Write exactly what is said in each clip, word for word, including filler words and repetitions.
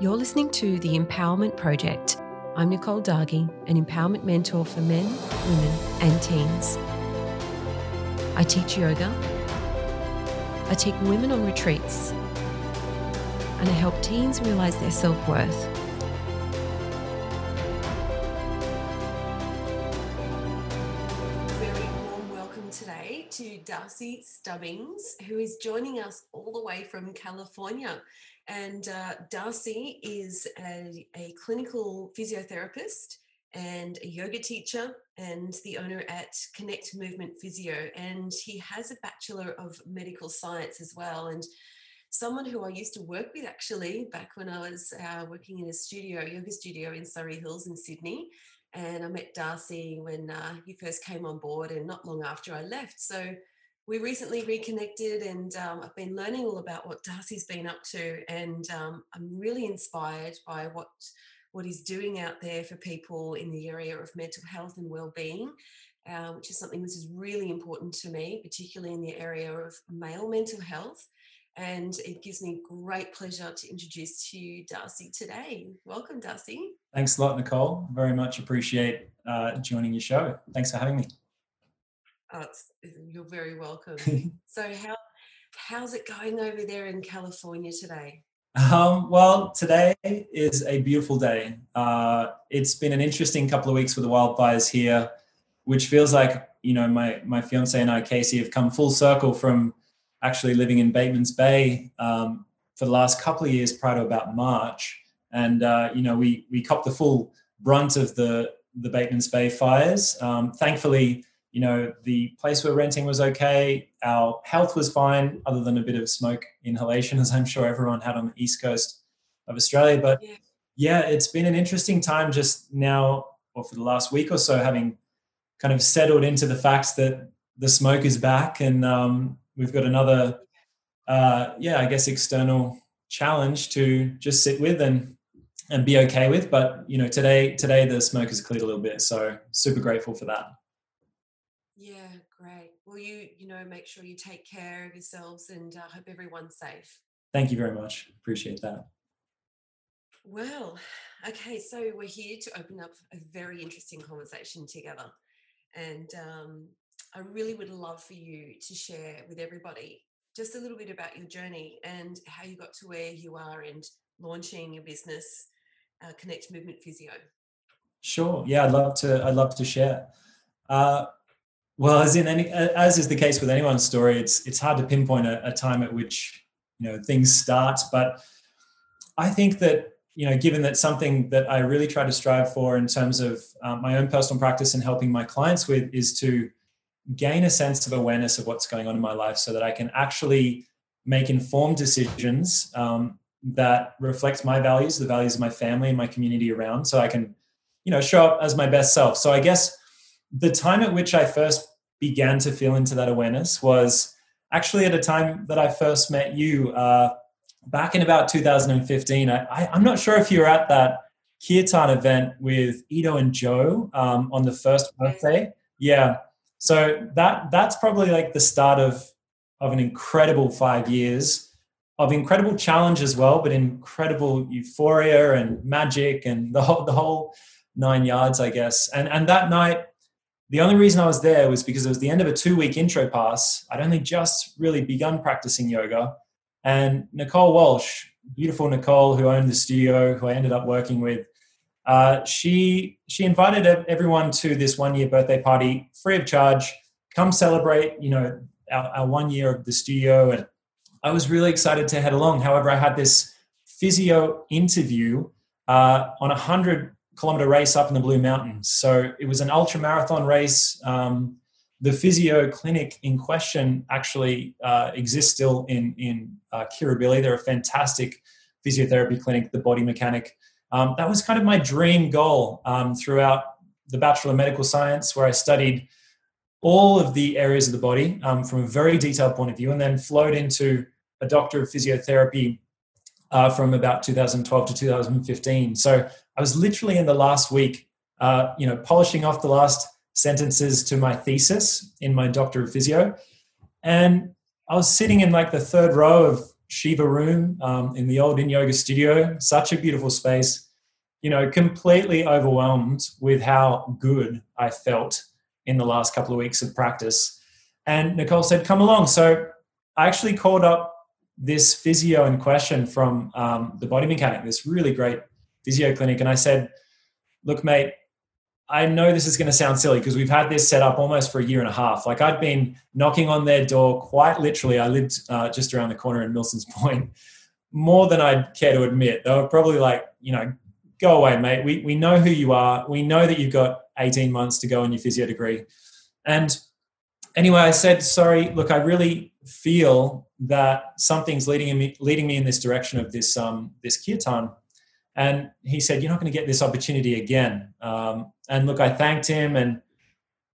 You're listening to The Empowerment Project. I'm Nicole Dargie, an empowerment mentor for men, women, and teens. I teach yoga. I take women on retreats. And I help teens realize their self-worth. Very warm welcome today to Darcy Stubbings, who is joining us all the way from California. And uh, Darcy is a, a clinical physiotherapist and a yoga teacher and the owner at Connect Movement Physio. And he has a Bachelor of Medical Science as well. And someone who I used to work with actually back when I was uh, working in a studio, yoga studio in Surrey Hills in Sydney. And I met Darcy when uh, he first came on board and not long after I left. So we recently reconnected, and um, I've been learning all about what Darcy's been up to, and um, I'm really inspired by what, what he's doing out there for people in the area of mental health and well-being, uh, which is something which is really important to me, particularly in the area of male mental health. And it gives me great pleasure to introduce to you Darcy today. Welcome, Darcy. Thanks a lot, Nicole. Very much appreciate uh, joining your show. Thanks for having me. Oh, it's, you're very welcome. So how how's it going over there in California today? Um, well, today is a beautiful day. Uh, it's been an interesting couple of weeks with the wildfires here, which feels like, you know, my, my fiance and I, Casey, have come full circle from actually living in Bateman's Bay um, for the last couple of years prior to about March. And, uh, you know, we we copped the full brunt of the, the Bateman's Bay fires. Um, thankfully, you know, the place we're renting was okay. Our health was fine, other than a bit of smoke inhalation, as I'm sure everyone had on the east coast of Australia. But yeah, yeah it's been an interesting time just now, or for the last week or so, having kind of settled into the facts that the smoke is back, and um, we've got another, uh, yeah, I guess external challenge to just sit with and and be okay with. But you know, today today the smoke has cleared a little bit, so super grateful for that. Yeah, great. Well, you you know, make sure you take care of yourselves, and I uh, hope everyone's safe. Thank you very much. Appreciate that. Well, okay, so we're here to open up a very interesting conversation together. And um, I really would love for you to share with everybody just a little bit about your journey and how you got to where you are and launching your business, uh, Connect Movement Physio. Sure. Yeah, I'd love to, I'd love to share. Uh, Well, as in any, as is the case with anyone's story, it's it's hard to pinpoint a, a time at which, you know, things start. But I think that, you know, given that something that I really try to strive for in terms of um, my own personal practice and helping my clients with is to gain a sense of awareness of what's going on in my life so that I can actually make informed decisions um, that reflect my values, the values of my family and my community around, so I can, you know, show up as my best self. So I guess the time at which I first began to feel into that awareness was actually at a time that I first met you uh, back in about two thousand fifteen. I, I, I'm not sure if you were at that Kirtan event with Ido and Joe um, on the first birthday. Yeah. So that that's probably like the start of, of an incredible five years of incredible challenge as well, but incredible euphoria and magic and the whole, the whole nine yards, I guess. And and that night, the only reason I was there was because it was the end of a two-week intro pass. I'd only just really begun practicing yoga. And Nicole Walsh, beautiful Nicole, who owned the studio, who I ended up working with, uh, she she invited everyone to this one-year birthday party, free of charge. Come celebrate, you know, our, our one year of the studio. And I was really excited to head along. However, I had this physio interview uh, on a hundred kilometer race up in the Blue Mountains. So it was an ultra marathon race. Um, the physio clinic in question actually uh, exists still in, in uh, Kirribilli. They're a fantastic physiotherapy clinic, The Body Mechanic. Um, that was kind of my dream goal um, throughout the Bachelor of Medical Science, where I studied all of the areas of the body um, from a very detailed point of view, and then flowed into a Doctor of Physiotherapy Uh, from about two thousand twelve to two thousand fifteen. So I was literally in the last week, uh, you know, polishing off the last sentences to my thesis in my Doctor of Physio. And I was sitting in like the third row of Shiva room um, in the old In Yoga studio, such a beautiful space, you know, completely overwhelmed with how good I felt in the last couple of weeks of practice. And Nicole said, come along. So I actually called up this physio in question from um, The Body Mechanic, this really great physio clinic. And I said, look, mate, I know this is going to sound silly because we've had this set up almost for a year and a half. Like, I'd been knocking on their door quite literally. I lived uh, just around the corner in Milson's Point, more than I'd care to admit. They were probably like, you know, go away, mate. We we know who you are. We know that you've got eighteen months to go on your physio degree. And anyway, I said, sorry, look, I really feel that something's leading me leading me in this direction of this um this kirtan. And he said, you're not going to get this opportunity again. Um, and look, I thanked him, and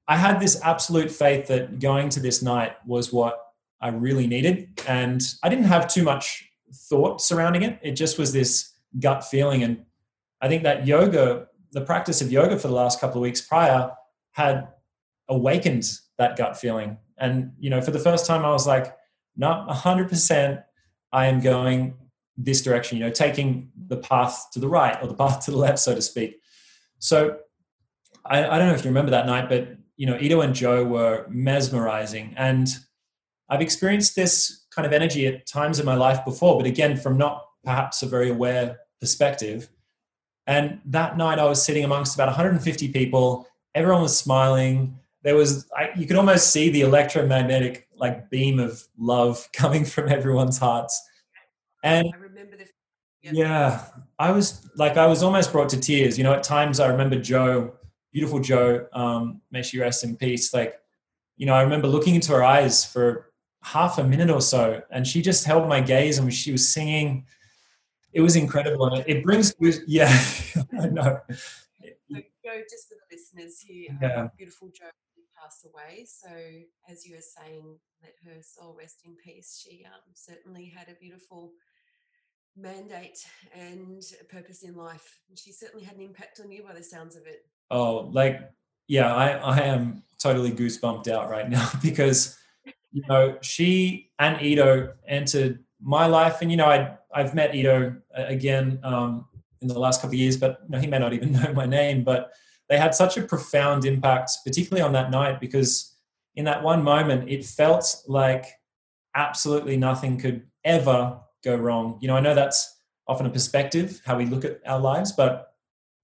I had this absolute faith that going to this night was what I really needed. And I didn't have too much thought surrounding it. It just was this gut feeling. And I think that yoga, the practice of yoga for the last couple of weeks prior, had awakened that gut feeling. And, you know, for the first time I was like, not one hundred percent I am going this direction, you know, taking the path to the right or the path to the left, so to speak. So I, I don't know if you remember that night, but, you know, Ido and Joe were mesmerizing. And I've experienced this kind of energy at times in my life before, but again, from not perhaps a very aware perspective. And that night I was sitting amongst about one hundred fifty people. Everyone was smiling. There was, I, you could almost see the electromagnetic, like, beam of love coming from everyone's hearts. And I remember the yeah. yeah, I was like, I was almost brought to tears. You know, at times I remember Joe, beautiful Joe, um, may she rest in peace. Like, you know, I remember looking into her eyes for half a minute or so, and she just held my gaze, and she was singing. It was incredible, and it brings yeah, I know. So Joe, just for the listeners, you um, yeah. beautiful Joe passed away. So as you were saying, let her soul rest in peace. She um, certainly had a beautiful mandate and a purpose in life. She certainly had an impact on you by the sounds of it. Oh, like, yeah, I, I am totally goosebumped out right now because, you know, she and Ido entered my life. And, you know, I, I've met Ido again um, in the last couple of years, but you know, he may not even know my name, but they had such a profound impact, particularly on that night, because in that one moment, it felt like absolutely nothing could ever go wrong. You know, I know that's often a perspective, how we look at our lives, but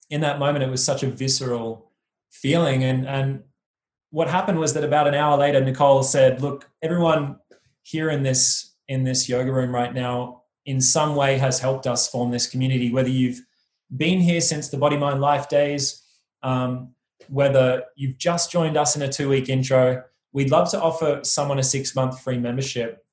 in that moment, it was such a visceral feeling. And, and what happened was that about an hour later, Nicole said, look, everyone here in this, in this yoga room right now, in some way has helped us form this community, whether you've been here since the Body Mind Life days, Um, whether you've just joined us in a two-week intro, we'd love to offer someone a six-month free membership.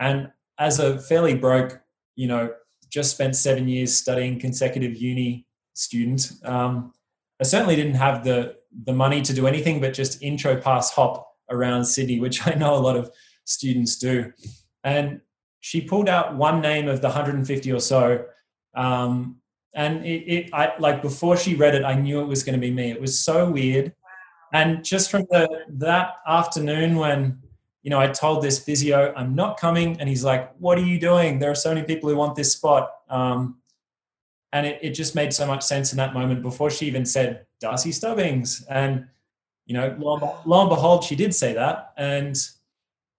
And as a fairly broke, you know, just spent seven years studying consecutive uni student, um, I certainly didn't have the the money to do anything but just intro pass hop around Sydney, which I know a lot of students do. And she pulled out one name of the one hundred fifty or so, um, And it, it, I like before she read it, I knew it was going to be me. It was so weird. Wow. And just from the, that afternoon when, you know, I told this physio, I'm not coming. And he's like, what are you doing? There are so many people who want this spot. Um, and it, it just made so much sense in that moment before she even said Darcy Stubbings. And, you know, lo, lo and behold, she did say that. And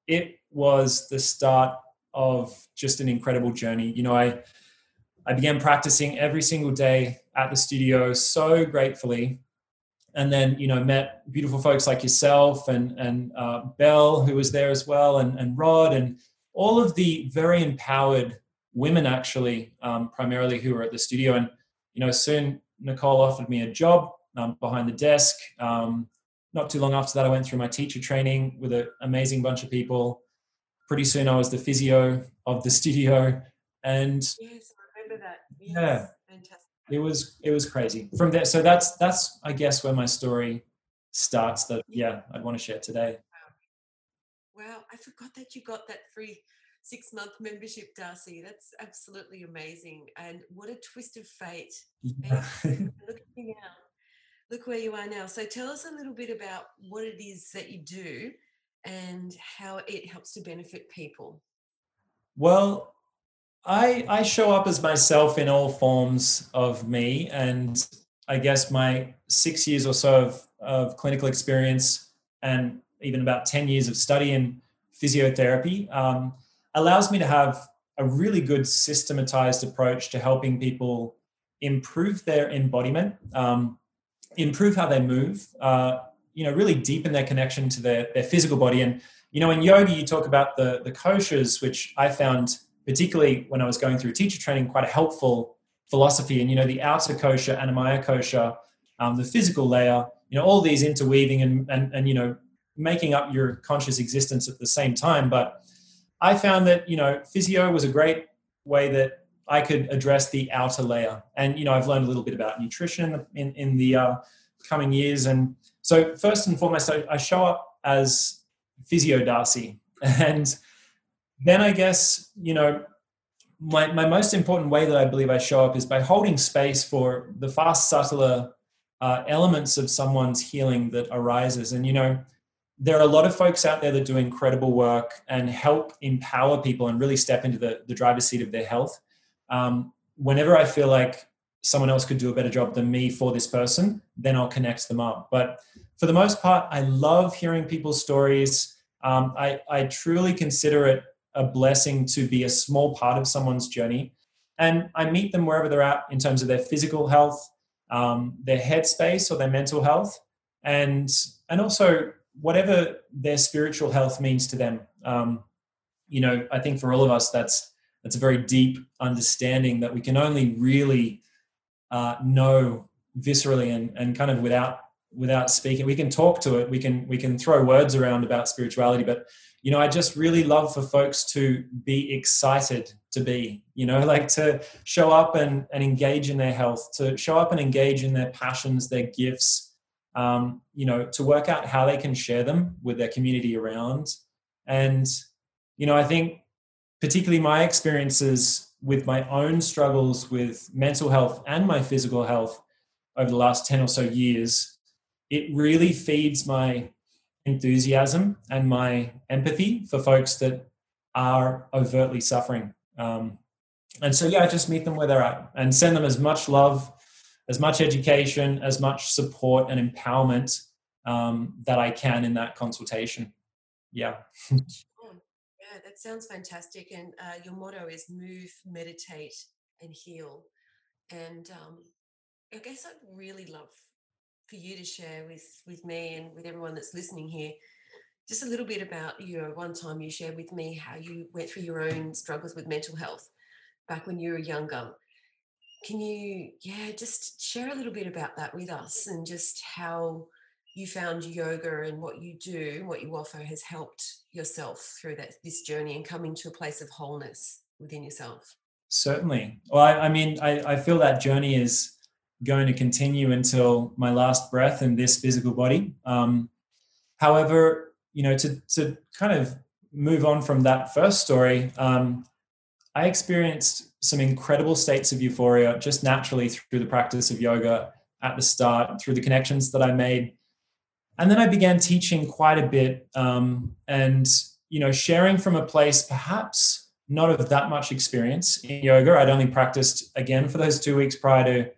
it was the start of just an incredible journey. You know, I, I began practicing every single day at the studio so gratefully, and then, you know, met beautiful folks like yourself and and uh, Belle, who was there as well, and, and Rod, and all of the very empowered women actually, um, primarily who were at the studio. And, you know, soon Nicole offered me a job um, behind the desk. Um, not too long after that, I went through my teacher training with an amazing bunch of people. Pretty soon I was the physio of the studio. And yes. That. Yes. Yeah, fantastic. It was it was crazy from there. So that's that's I guess where my story starts. That yeah, I'd want to share today. Wow, wow. I forgot that you got that free six month membership, Darcy. That's absolutely amazing. And what a twist of fate. Yeah. Look at you now. Look where you are now. So tell us a little bit about what it is that you do and how it helps to benefit people. Well, I, I show up as myself in all forms of me. And I guess my six years or so of, of clinical experience and even about ten years of study in physiotherapy um, allows me to have a really good systematized approach to helping people improve their embodiment, um, improve how they move, uh, you know, really deepen their connection to their, their physical body. And, you know, in yoga, you talk about the, the koshas, which I found particularly when I was going through teacher training, quite a helpful philosophy. And, you know, the outer kosha, Anamaya kosha, um, the physical layer, you know, all these interweaving and, and, and, you know, making up your conscious existence at the same time. But I found that, you know, physio was a great way that I could address the outer layer. And, you know, I've learned a little bit about nutrition in, in the uh, coming years. And so first and foremost, I, I show up as Physio Darcy. And then I guess, you know, my, my most important way that I believe I show up is by holding space for the far subtler uh, elements of someone's healing that arises. And, you know, there are a lot of folks out there that do incredible work and help empower people and really step into the, the driver's seat of their health. Um, whenever I feel like someone else could do a better job than me for this person, then I'll connect them up. But for the most part, I love hearing people's stories. Um, I, I truly consider it a blessing to be a small part of someone's journey. And I meet them wherever they're at in terms of their physical health, um, their headspace or their mental health, and and also whatever their spiritual health means to them. Um, you know, I think for all of us, that's that's a very deep understanding that we can only really uh, know viscerally and, and kind of without without speaking. We can talk to it. We can we can throw words around about spirituality, but you know, I just really love for folks to be excited to be, you know, like to show up and, and engage in their health, to show up and engage in their passions, their gifts, um, you know, to work out how they can share them with their community around. And, you know, I think particularly my experiences with my own struggles with mental health and my physical health over the last ten or so years, it really feeds my enthusiasm and my empathy for folks that are overtly suffering. Um, and so, yeah, I just meet them where they're at and send them as much love, as much education, as much support and empowerment um, that I can in that consultation. Yeah. Yeah, that sounds fantastic. And uh, your motto is move, meditate, and heal. And um, I guess I'd really love for you to share with with me and with everyone that's listening here, just a little bit about, you know, one time you shared with me how you went through your own struggles with mental health back when you were younger. Can you, yeah, just share a little bit about that with us and just how you found yoga and what you do, what you offer has helped yourself through that this journey and coming to a place of wholeness within yourself? Certainly. Well, I, I mean, I, I feel that journey is going to continue until my last breath in this physical body. Um, however, you know, to, to kind of move on from that first story, um, I experienced some incredible states of euphoria just naturally through the practice of yoga at the start, through the connections that I made. And then I began teaching quite a bit um, and, you know, sharing from a place perhaps not of that much experience in yoga. I'd only practiced again for those two weeks prior to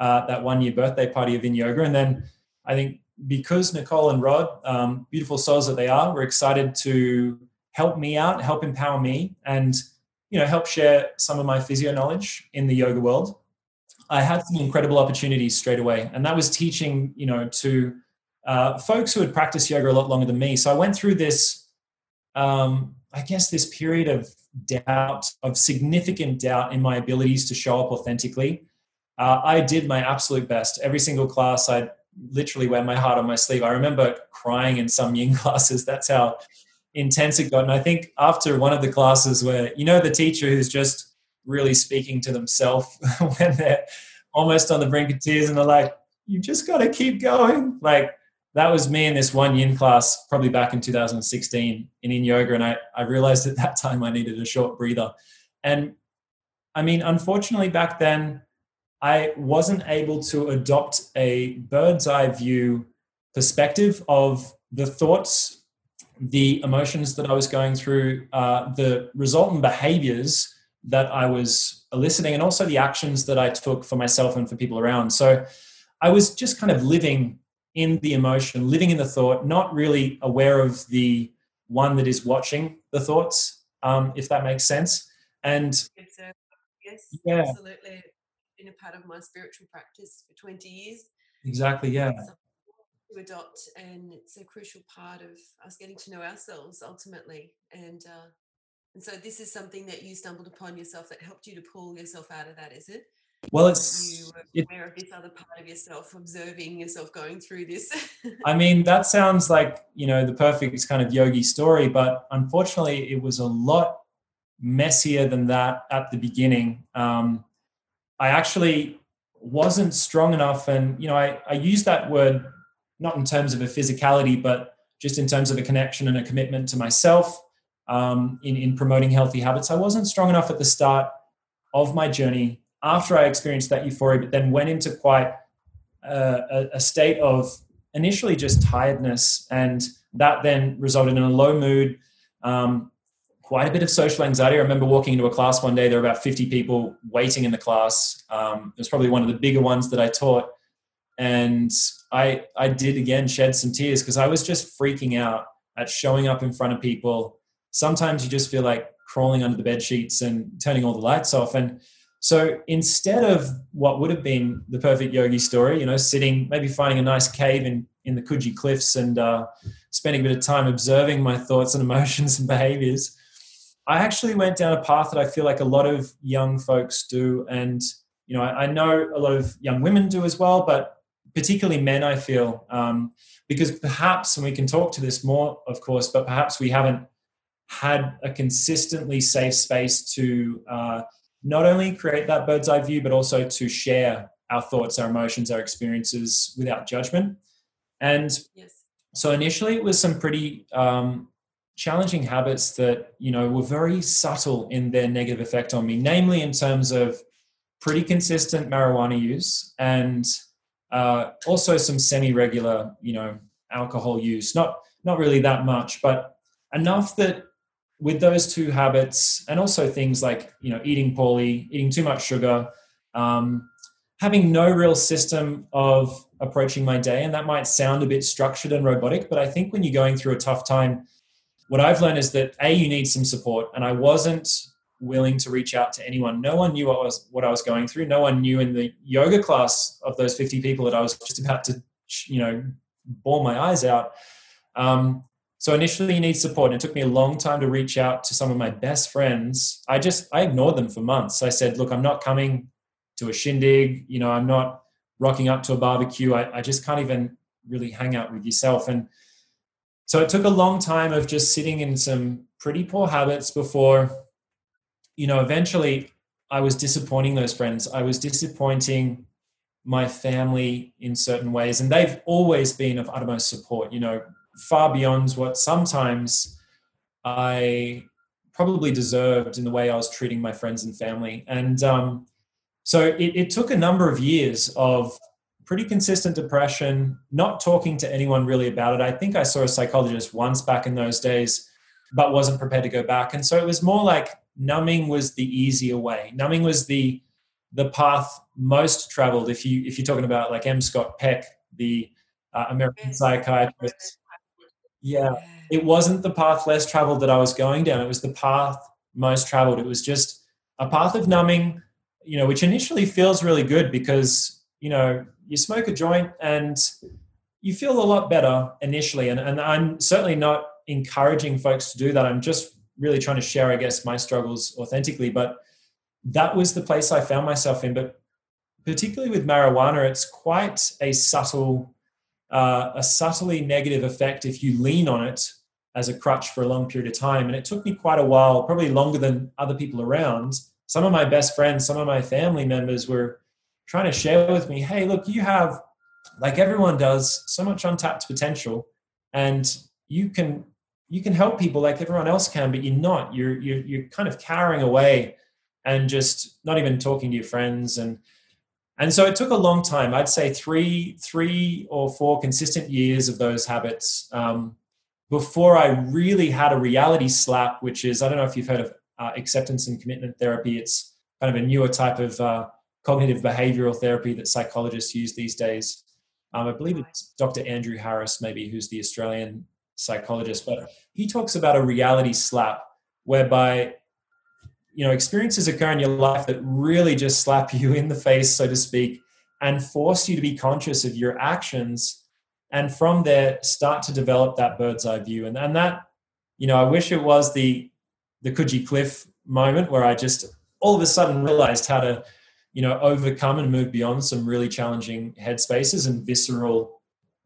Uh, that one-year birthday party of In Yoga. And then I think because Nicole and Rod, um, beautiful souls that they are, were excited to help me out, help empower me, and, you know, help share some of my physio knowledge in the yoga world. I had some incredible opportunities straight away. And that was teaching, you know, to uh, folks who had practiced yoga a lot longer than me. So I went through this, um, I guess, this period of doubt, of significant doubt in my abilities to show up authentically. Uh, I did my absolute best. Every single class, I literally wear my heart on my sleeve. I remember crying in some yin classes. That's how intense it got. And I think after one of the classes where, you know, the teacher who's just really speaking to themselves when they're almost on the brink of tears and they're like, you just got to keep going. Like, that was me in this one yin class probably back in two thousand sixteen in In Yoga. And I, I realized at that time I needed a short breather. And I mean, unfortunately back then, I wasn't able to adopt a bird's eye view perspective of the thoughts, the emotions that I was going through, uh, the resultant behaviors that I was eliciting, and also the actions that I took for myself and for people around. So I was just kind of living in the emotion, living in the thought, not really aware of the one that is watching the thoughts, um, if that makes sense. And exactly. Yes, yeah. Absolutely. Been a part of my spiritual practice for twenty years. Exactly, yeah. To adopt, and it's a crucial part of us getting to know ourselves ultimately. And uh, and so this is something that you stumbled upon yourself that helped you to pull yourself out of that, is it? Well, it's... You were aware it, of this other part of yourself, observing yourself going through this. I mean, that sounds like, you know, the perfect kind of yogi story, but unfortunately it was a lot messier than that at the beginning. Um, I actually wasn't strong enough, and, you know, I, I use that word not in terms of a physicality, but just in terms of a connection and a commitment to myself um, in, in promoting healthy habits. I wasn't strong enough at the start of my journey after I experienced that euphoria, but then went into quite uh, a, a state of initially just tiredness, and that then resulted in a low mood, um, quite a bit of social anxiety. I remember walking into a class one day, there were about fifty people waiting in the class. Um, it was probably one of the bigger ones that I taught. And I I did, again, shed some tears because I was just freaking out at showing up in front of people. Sometimes you just feel like crawling under the bed sheets and turning all the lights off. And so instead of what would have been the perfect yogi story, you know, sitting, maybe finding a nice cave in, in the Coogee cliffs and uh, spending a bit of time observing my thoughts and emotions and behaviors, I actually went down a path that I feel like a lot of young folks do. And, you know, I, I know a lot of young women do as well, but particularly men, I feel, um, because perhaps, and we can talk to this more, of course, but perhaps we haven't had a consistently safe space to uh, not only create that bird's eye view, but also to share our thoughts, our emotions, our experiences without judgment. And yes. So initially it was some pretty... Um, challenging habits that, you know, were very subtle in their negative effect on me, namely in terms of pretty consistent marijuana use and uh, also some semi-regular, you know, alcohol use. Not not really that much, but enough that with those two habits, and also things like, you know, eating poorly, eating too much sugar, um, having no real system of approaching my day. And that might sound a bit structured and robotic, but I think when you're going through a tough time, what I've learned is that, A, you need some support, and I wasn't willing to reach out to anyone. No one knew what I was, what I was going through. No one knew in the yoga class of those fifty people that I was just about to, you know, bawl my eyes out. Um, so initially you need support, and it took me a long time to reach out to some of my best friends. I just, I ignored them for months. I said, look, I'm not coming to a shindig. You know, I'm not rocking up to a barbecue. I, I just can't even really hang out with yourself. And so it took a long time of just sitting in some pretty poor habits before, you know, eventually I was disappointing those friends. I was disappointing my family in certain ways. And they've always been of utmost support, you know, far beyond what sometimes I probably deserved in the way I was treating my friends and family. And um, so it, it took a number of years of pretty consistent depression, not talking to anyone really about it. I think I saw a psychologist once back in those days, but wasn't prepared to go back. And so it was more like numbing was the easier way. Numbing was the the path most traveled. If you if you're talking about like M. Scott Peck, the uh, American psychiatrist, yeah, it wasn't the path less traveled that I was going down. It was the path most traveled. It was just a path of numbing, you know, which initially feels really good because, you know, you smoke a joint and you feel a lot better initially. And, and I'm certainly not encouraging folks to do that. I'm just really trying to share, I guess, my struggles authentically. But that was the place I found myself in. But particularly with marijuana, it's quite a subtle, uh, a subtly negative effect if you lean on it as a crutch for a long period of time. And it took me quite a while, probably longer than other people around. Some of my best friends, some of my family members were trying to share with me, hey, look, you have, like everyone does, so much untapped potential, and you can you can help people like everyone else can, but you're not. You're you're you're kind of cowering away and just not even talking to your friends. And and so it took a long time. I'd say three three or four consistent years of those habits um, before I really had a reality slap, which is, I don't know if you've heard of uh, acceptance and commitment therapy. It's kind of a newer type of uh, cognitive behavioral therapy that psychologists use these days. Um, I believe it's Doctor Andrew Harris, maybe, who's the Australian psychologist, but he talks about a reality slap whereby, you know, experiences occur in your life that really just slap you in the face, so to speak, and force you to be conscious of your actions. And from there, start to develop that bird's eye view. And, and that, you know, I wish it was the, the Coogee cliff moment where I just all of a sudden realized how to, you know, overcome and move beyond some really challenging headspaces and visceral,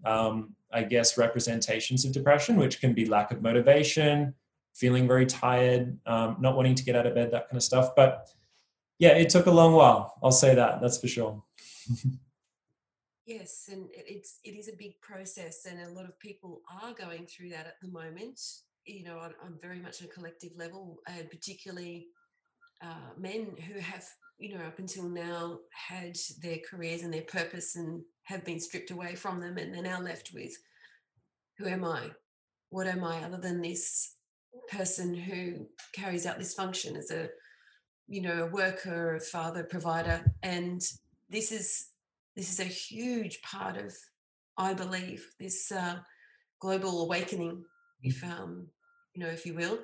um, I guess, representations of depression, which can be lack of motivation, feeling very tired, um, not wanting to get out of bed, that kind of stuff. But yeah, it took a long while. I'll say that, that's for sure. Yes, and it's it is a big process, and a lot of people are going through that at the moment. You know, on, on very much a collective level, and particularly uh, men who have, you know, up until now had their careers and their purpose and have been stripped away from them, and they're now left with, who am I? What am I other than this person who carries out this function as a, you know, a worker, a father, provider? And this is this is a huge part of, I believe, this uh, global awakening, if um, you know, if you will,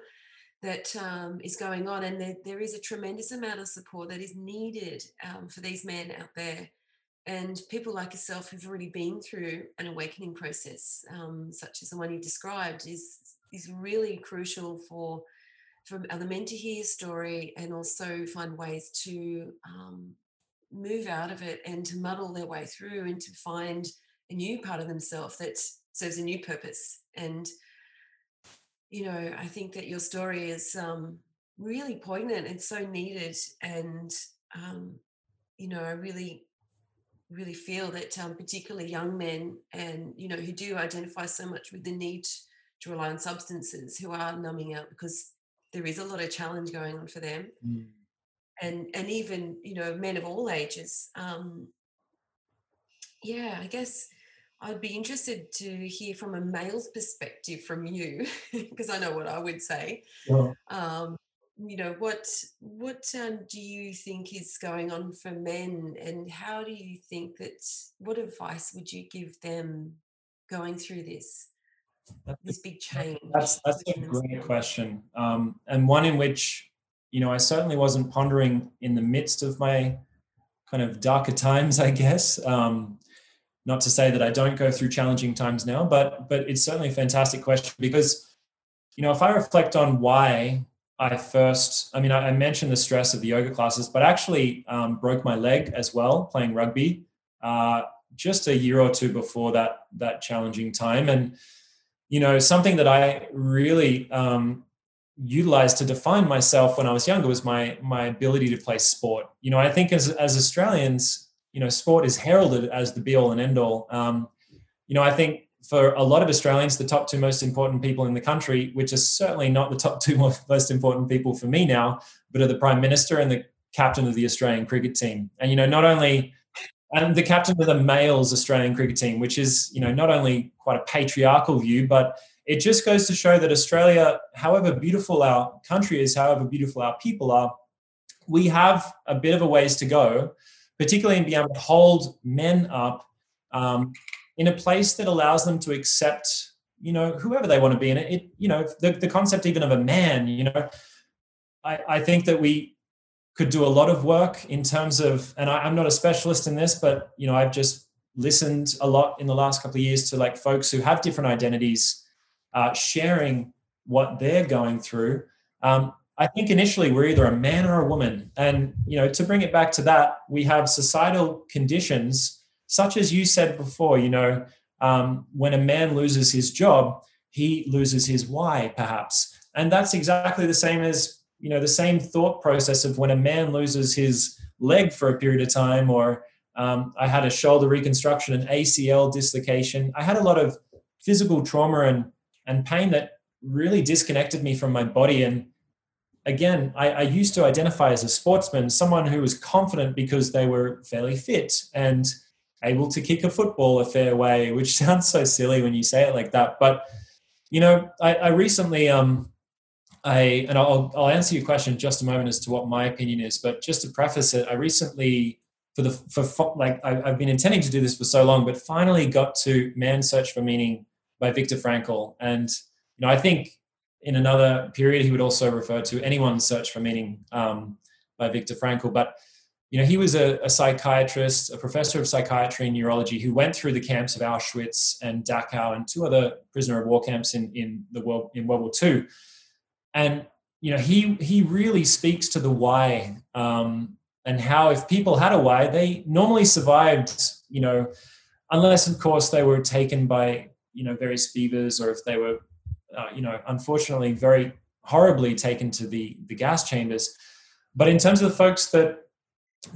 that um, is going on. And there, there is a tremendous amount of support that is needed um, for these men out there, and people like yourself who've already been through an awakening process, um, such as the one you described, is is really crucial for for other men to hear your story and also find ways to um, move out of it and to muddle their way through and to find a new part of themselves that serves a new purpose. And, you know, I think that your story is um, really poignant and so needed. And, um, you know, I really, really feel that um, particularly young men and, you know, who do identify so much with the need to rely on substances, who are numbing out because there is a lot of challenge going on for them. Mm. And and even, you know, men of all ages. Um, yeah, I guess I'd be interested to hear from a male's perspective from you, because I know what I would say. Yeah. Um, you know, what, what um, do you think is going on for men, and how do you think that, what advice would you give them going through this, that's this big change? That's, that's a great question, um, and one in which, you know, I certainly wasn't pondering in the midst of my kind of darker times, I guess. Um, not to say that I don't go through challenging times now, but but it's certainly a fantastic question, because, you know, if I reflect on why I first, I mean, I, I mentioned the stress of the yoga classes, but actually um, broke my leg as well playing rugby uh, just a year or two before that that challenging time. And, you know, something that I really um, utilized to define myself when I was younger was my my ability to play sport. You know, I think as as Australians, you know, sport is heralded as the be all and end all. Um, you know, I think for a lot of Australians, the top two most important people in the country, which are certainly not the top two most important people for me now, but are the Prime Minister and the captain of the Australian cricket team. And, you know, not only, and the captain of the males Australian cricket team, which is, you know, not only quite a patriarchal view, but it just goes to show that Australia, however beautiful our country is, however beautiful our people are, we have a bit of a ways to go, particularly in being able to hold men up um, in a place that allows them to accept, you know, whoever they want to be. And it, it you know, the, the concept even of a man, you know, I, I think that we could do a lot of work in terms of, and I, I'm not a specialist in this, but, you know, I've just listened a lot in the last couple of years to like folks who have different identities, Uh, sharing what they're going through. Um, I think initially we're either a man or a woman. And, you know, to bring it back to that, we have societal conditions, such as you said before, you know, um, when a man loses his job, he loses his why, perhaps. And that's exactly the same as, you know, the same thought process of when a man loses his leg for a period of time, or um, I had a shoulder reconstruction, an A C L dislocation. I had a lot of physical trauma and and pain that really disconnected me from my body. And again, I, I used to identify as a sportsman, someone who was confident because they were fairly fit and able to kick a football a fair way, which sounds so silly when you say it like that. But, you know, I, I recently um, I and I'll, I'll answer your question in just a moment as to what my opinion is, but just to preface it, I recently, for the for like I, I've been intending to do this for so long, but finally got to Man Search for Meaning by Viktor Frankl, and you know I think in another period he would also refer to Anyone's Search for Meaning um, by Viktor Frankl, but you know he was a, a psychiatrist, a professor of psychiatry and neurology who went through the camps of Auschwitz and Dachau and two other prisoner of war camps in in the world in World War Two. And, you know, he he really speaks to the why um, and how if people had a why, they normally survived, you know, unless, of course, they were taken by, you know, various fevers or if they were, uh, you know, unfortunately, very horribly taken to the, the gas chambers. But in terms of the folks that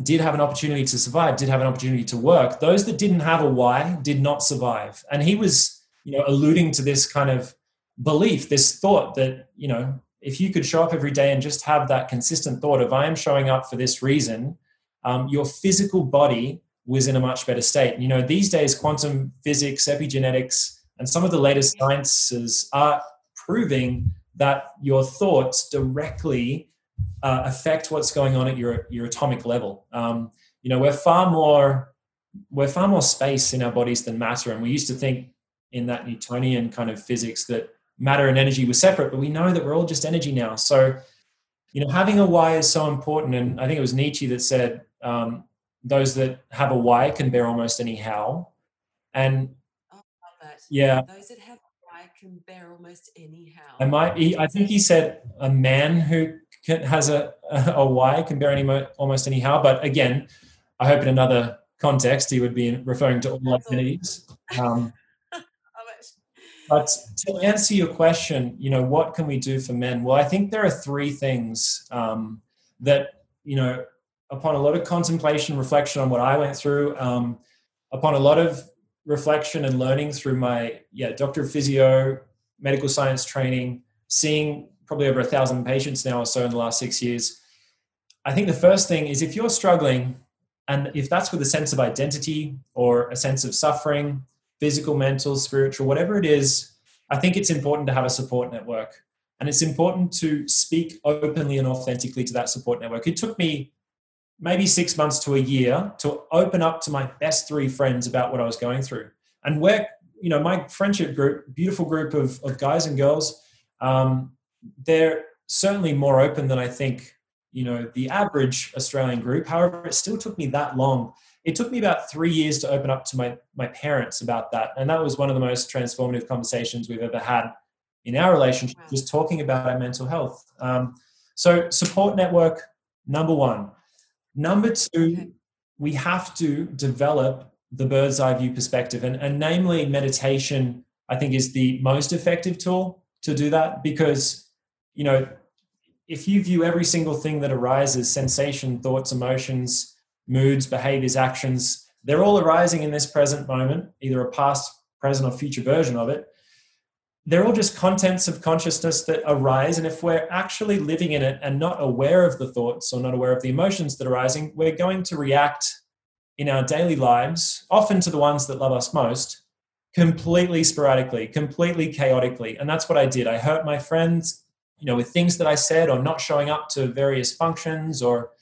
did have an opportunity to survive, did have an opportunity to work, those that didn't have a why did not survive. And he was, you know, alluding to this kind of belief, this thought that, you know, if you could show up every day and just have that consistent thought of I am showing up for this reason, um, your physical body was in a much better state. And, you know, these days, quantum physics, epigenetics, and some of the latest sciences are proving that your thoughts directly uh, affect what's going on at your your atomic level. Um, you know, we're far more we're far more space in our bodies than matter, and we used to think in that Newtonian kind of physics that matter and energy were separate, but we know that we're all just energy now. So, you know, having a why is so important. And I think it was Nietzsche that said, um, those that have a why can bear almost any how. And oh, I love that. Yeah, those that have a why can bear almost any how. I might, he, I think he said a man who can, has a, a why can bear any, almost any how. But again, I hope in another context, he would be referring to all identities. Um, But to answer your question, you know, what can we do for men? Well, I think there are three things um, that, you know, upon a lot of contemplation, reflection on what I went through, um, upon a lot of reflection and learning through my, yeah, doctor of physio, medical science training, seeing probably over a thousand patients now or so in the last six years. I think the first thing is if you're struggling and if that's with a sense of identity or a sense of suffering, physical, mental, spiritual, whatever it is, I think it's important to have a support network. And it's important to speak openly and authentically to that support network. It took me maybe six months to a year to open up to my best three friends about what I was going through. And we're, you know, my friendship group, beautiful group of, of guys and girls, um, they're certainly more open than I think, you know, the average Australian group. However, it still took me that long. It took me about three years to open up to my, my parents about that. And that was one of the most transformative conversations we've ever had in our relationship, just talking about our mental health. Um, so support network, number one. Number two, we have to develop the bird's eye view perspective. And, and namely meditation, I think, is the most effective tool to do that because, you know, if you view every single thing that arises, sensation, thoughts, emotions, moods, behaviors, actions, they're all arising in this present moment, either a past, present, or future version of it. They're all just contents of consciousness that arise. And if we're actually living in it and not aware of the thoughts or not aware of the emotions that are arising, we're going to react in our daily lives, often to the ones that love us most, completely sporadically, completely chaotically. And that's what I did. I hurt my friends, you know, with things that I said or not showing up to various functions or,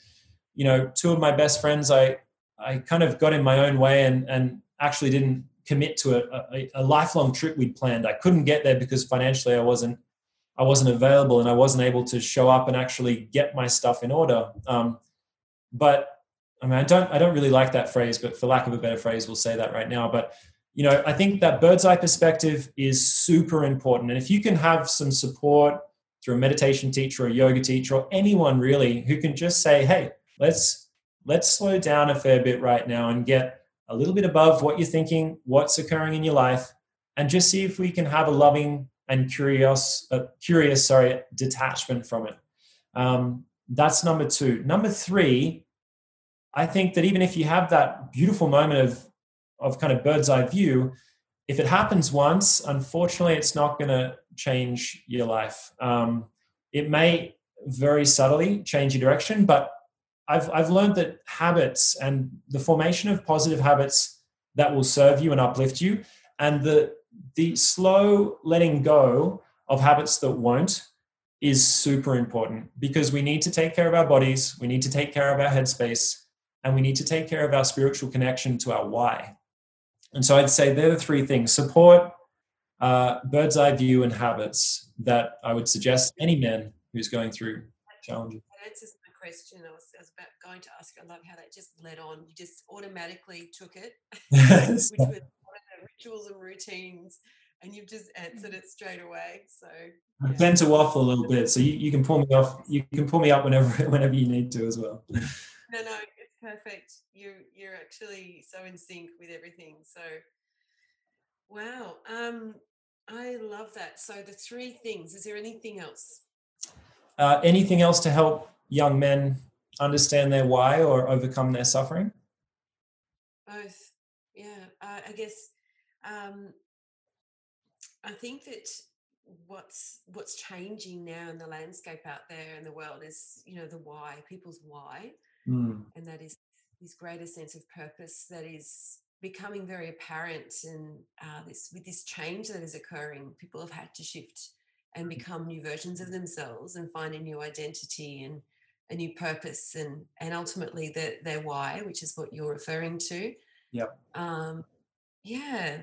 you know, two of my best friends, I, I kind of got in my own way and, and actually didn't commit to a, a, a lifelong trip we'd planned. I couldn't get there because financially I wasn't, I wasn't available and I wasn't able to show up and actually get my stuff in order. Um, but I mean, I don't, I don't really like that phrase, but for lack of a better phrase, we'll say that right now. But, you know, I think that bird's eye perspective is super important. And if you can have some support through a meditation teacher, a yoga teacher, or anyone really who can just say, hey, Let's let's slow down a fair bit right now and get a little bit above what you're thinking, what's occurring in your life, and just see if we can have a loving and curious, uh, curious, sorry, detachment from it. Um, that's number two. Number three, I think that even if you have that beautiful moment of of kind of bird's eye view, if it happens once, unfortunately, it's not going to change your life. Um, it may very subtly change your direction, but I've I've learned that habits and the formation of positive habits that will serve you and uplift you, and the the slow letting go of habits that won't is super important, because we need to take care of our bodies, we need to take care of our headspace, and we need to take care of our spiritual connection to our why. And so I'd say they're the three things: support, uh, bird's eye view, and habits that I would suggest any man who's going through challenges. That answers my question. I was, I was about going to ask. I love how that just led on. You just automatically took it, which was one of the rituals and routines, and you've just answered it straight away. So yeah. I tend to waffle a little bit, so you, you can pull me off. You can pull me up whenever whenever you need to as well. No, no. Perfect. You're, you're actually so in sync with everything. So, wow. Um, I love that. So the three things, is there anything else? Uh, anything else to help young men understand their why or overcome their suffering? Both. Yeah. Uh, I guess um, I think that what's what's changing now in the landscape out there in the world is, you know, the why, people's why. Mm. And that is this greater sense of purpose that is becoming very apparent, and uh, this with this change that is occurring, people have had to shift and become new versions of themselves and find a new identity and a new purpose, and and ultimately their, their why, which is what you're referring to. Yeah. Um, yeah.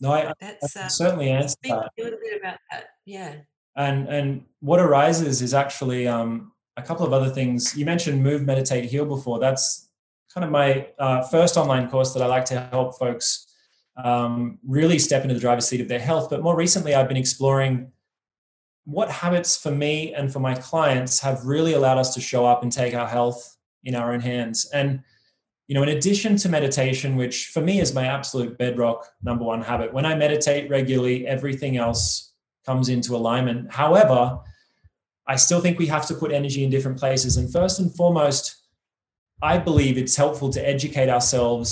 No, I, that's, I uh, certainly answer that. A little bit about that. Yeah. And and what arises is actually. Um, A couple of other things. You mentioned Move, Meditate, Heal before. That's kind of my uh, first online course that I like to help folks um, really step into the driver's seat of their health. But more recently, I've been exploring what habits for me and for my clients have really allowed us to show up and take our health in our own hands. And, you know, in addition to meditation, which for me is my absolute bedrock number one habit, when I meditate regularly, everything else comes into alignment. However, I still think we have to put energy in different places. And first and foremost, I believe it's helpful to educate ourselves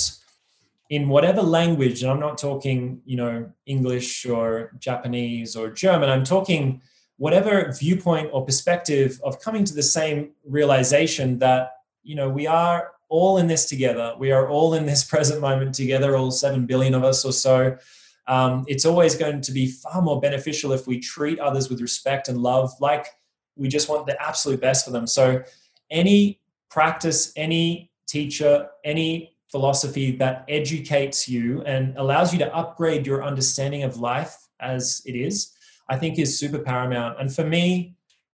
in whatever language. And I'm not talking, you know, English or Japanese or German. I'm talking whatever viewpoint or perspective of coming to the same realization that, you know, we are all in this together. We are all in this present moment together, all seven billion of us or so. Um, it's always going to be far more beneficial if we treat others with respect and love, like we just want the absolute best for them. So any practice, any teacher, any philosophy that educates you and allows you to upgrade your understanding of life as it is, I think is super paramount. And for me,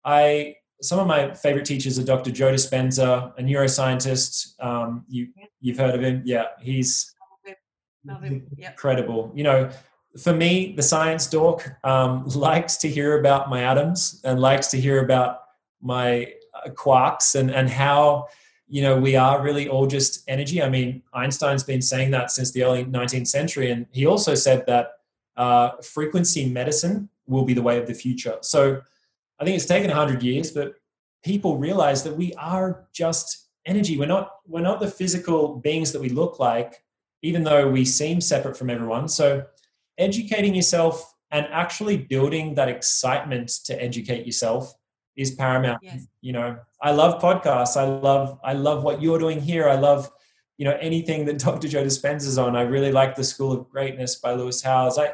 I some of my favorite teachers are Doctor Joe Dispenza, a neuroscientist. Um, you, you've heard of him. Yeah, he's Love him. Yep. Incredible. You know, for me, the science dork um, likes to hear about my atoms and likes to hear about my uh, quarks and, and how, you know, we are really all just energy. I mean, Einstein's been saying that since the early nineteenth century. And he also said that uh, frequency medicine will be the way of the future. So I think it's taken one hundred years, but people realize that we are just energy. We're not, we're not the physical beings that we look like, even though we seem separate from everyone. So educating yourself and actually building that excitement to educate yourself is paramount. Yes. You know, I love podcasts. I love, I love what you're doing here. I love, you know, anything that Doctor Joe Dispenza is on. I really like The School of Greatness by Lewis Howes. I,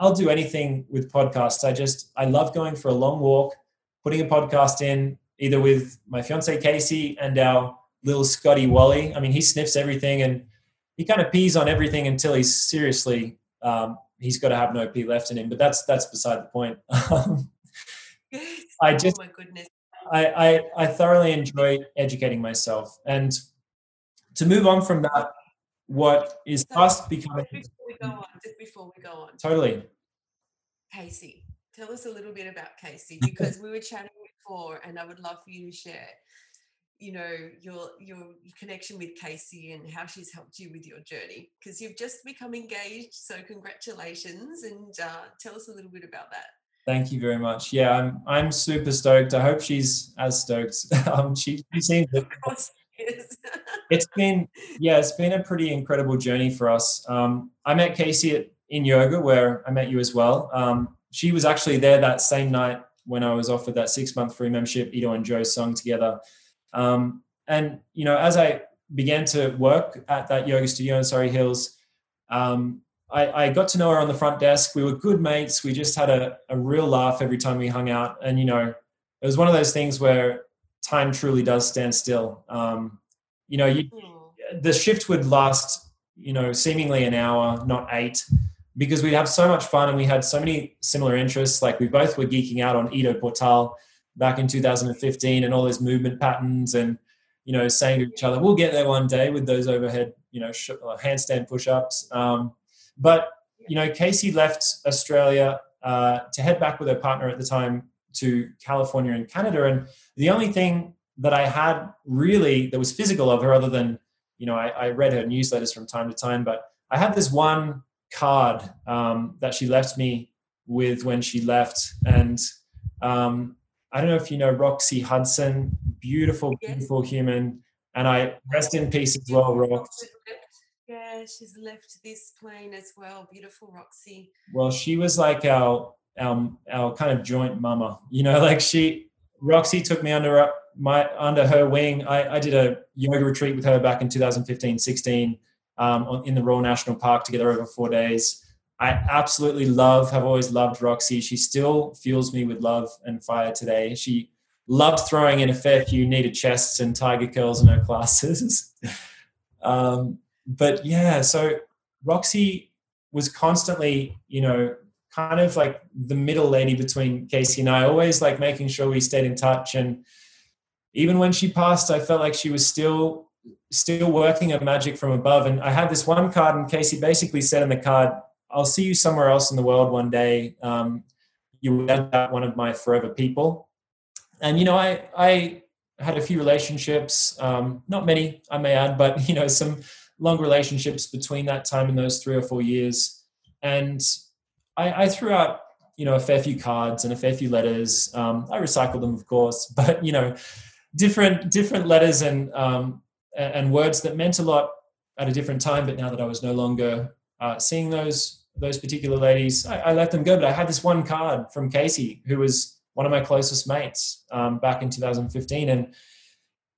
I'll do anything with podcasts. I just, I love going for a long walk, putting a podcast in either with my fiance Casey and our little Scotty Wally. I mean, he sniffs everything and he kind of pees on everything until he's seriously Um, he's got to have no pee left in him, but that's that's beside the point. I just, oh my goodness, I, I I thoroughly enjoy educating myself, and to move on from that, what is so, fast becoming? Before we go on, just before we go on, totally. Casey, tell us a little bit about Casey, because we were chatting before, and I would love for you to share, you know, your your connection with Casey and how she's helped you with your journey, because you've just become engaged. So congratulations, and uh, tell us a little bit about that. Thank you very much. Yeah, I'm I'm super stoked. I hope she's as stoked. um, she, she seems. Of course she is. It's been, yeah, it's been a pretty incredible journey for us. Um, I met Casey at In Yoga, where I met you as well. Um, she was actually there that same night when I was offered that six month free membership. Ido and Joe sung together. Um, and, you know, as I began to work at that yoga studio in Surrey Hills, um, I, I got to know her on the front desk. We were good mates. We just had a, a real laugh every time we hung out. And, you know, it was one of those things where time truly does stand still. Um, you know, you, the shift would last, you know, seemingly an hour, not eight, because we'd have so much fun and we had so many similar interests. Like we both were geeking out on Ido Portal back in two thousand fifteen and all those movement patterns and, you know, saying to each other, we'll get there one day with those overhead, you know, sh- handstand push-ups. Um, but, you know, Casey left Australia uh, to head back with her partner at the time to California and Canada. And the only thing that I had really that was physical of her, other than, you know, I, I read her newsletters from time to time, but I had this one card um, that she left me with when she left. And um, I don't know if you know Roxy Hudson, beautiful, beautiful human. And I rest in peace as well, Rox. Yeah, she's left this plane as well. Beautiful Roxy. Well, she was like our our, our kind of joint mama. You know, like she, Roxy took me under my under her wing. I, I did a yoga retreat with her back in two thousand fifteen, sixteen um, on, in the Royal National Park together over four days. I absolutely love, have always loved Roxy. She still fuels me with love and fire today. She loved throwing in a fair few needed chests and tiger curls in her classes. um, but yeah, so Roxy was constantly, you know, kind of like the middle lady between Casey and I, always like making sure we stayed in touch. And even when she passed, I felt like she was still, still working a magic from above. And I had this one card, and Casey basically said in the card, I'll see you somewhere else in the world one day. Um, you were one of my forever people. And, you know, I, I had a few relationships, um, not many, I may add, but, you know, some long relationships between that time and those three or four years. And I, I threw out, you know, a fair few cards and a fair few letters. Um, I recycled them, of course, but, you know, different, different letters and, um, and words that meant a lot at a different time. But now that I was no longer uh, seeing those, those particular ladies, I, I let them go. But I had this one card from Casey, who was one of my closest mates um, back in two thousand fifteen. And,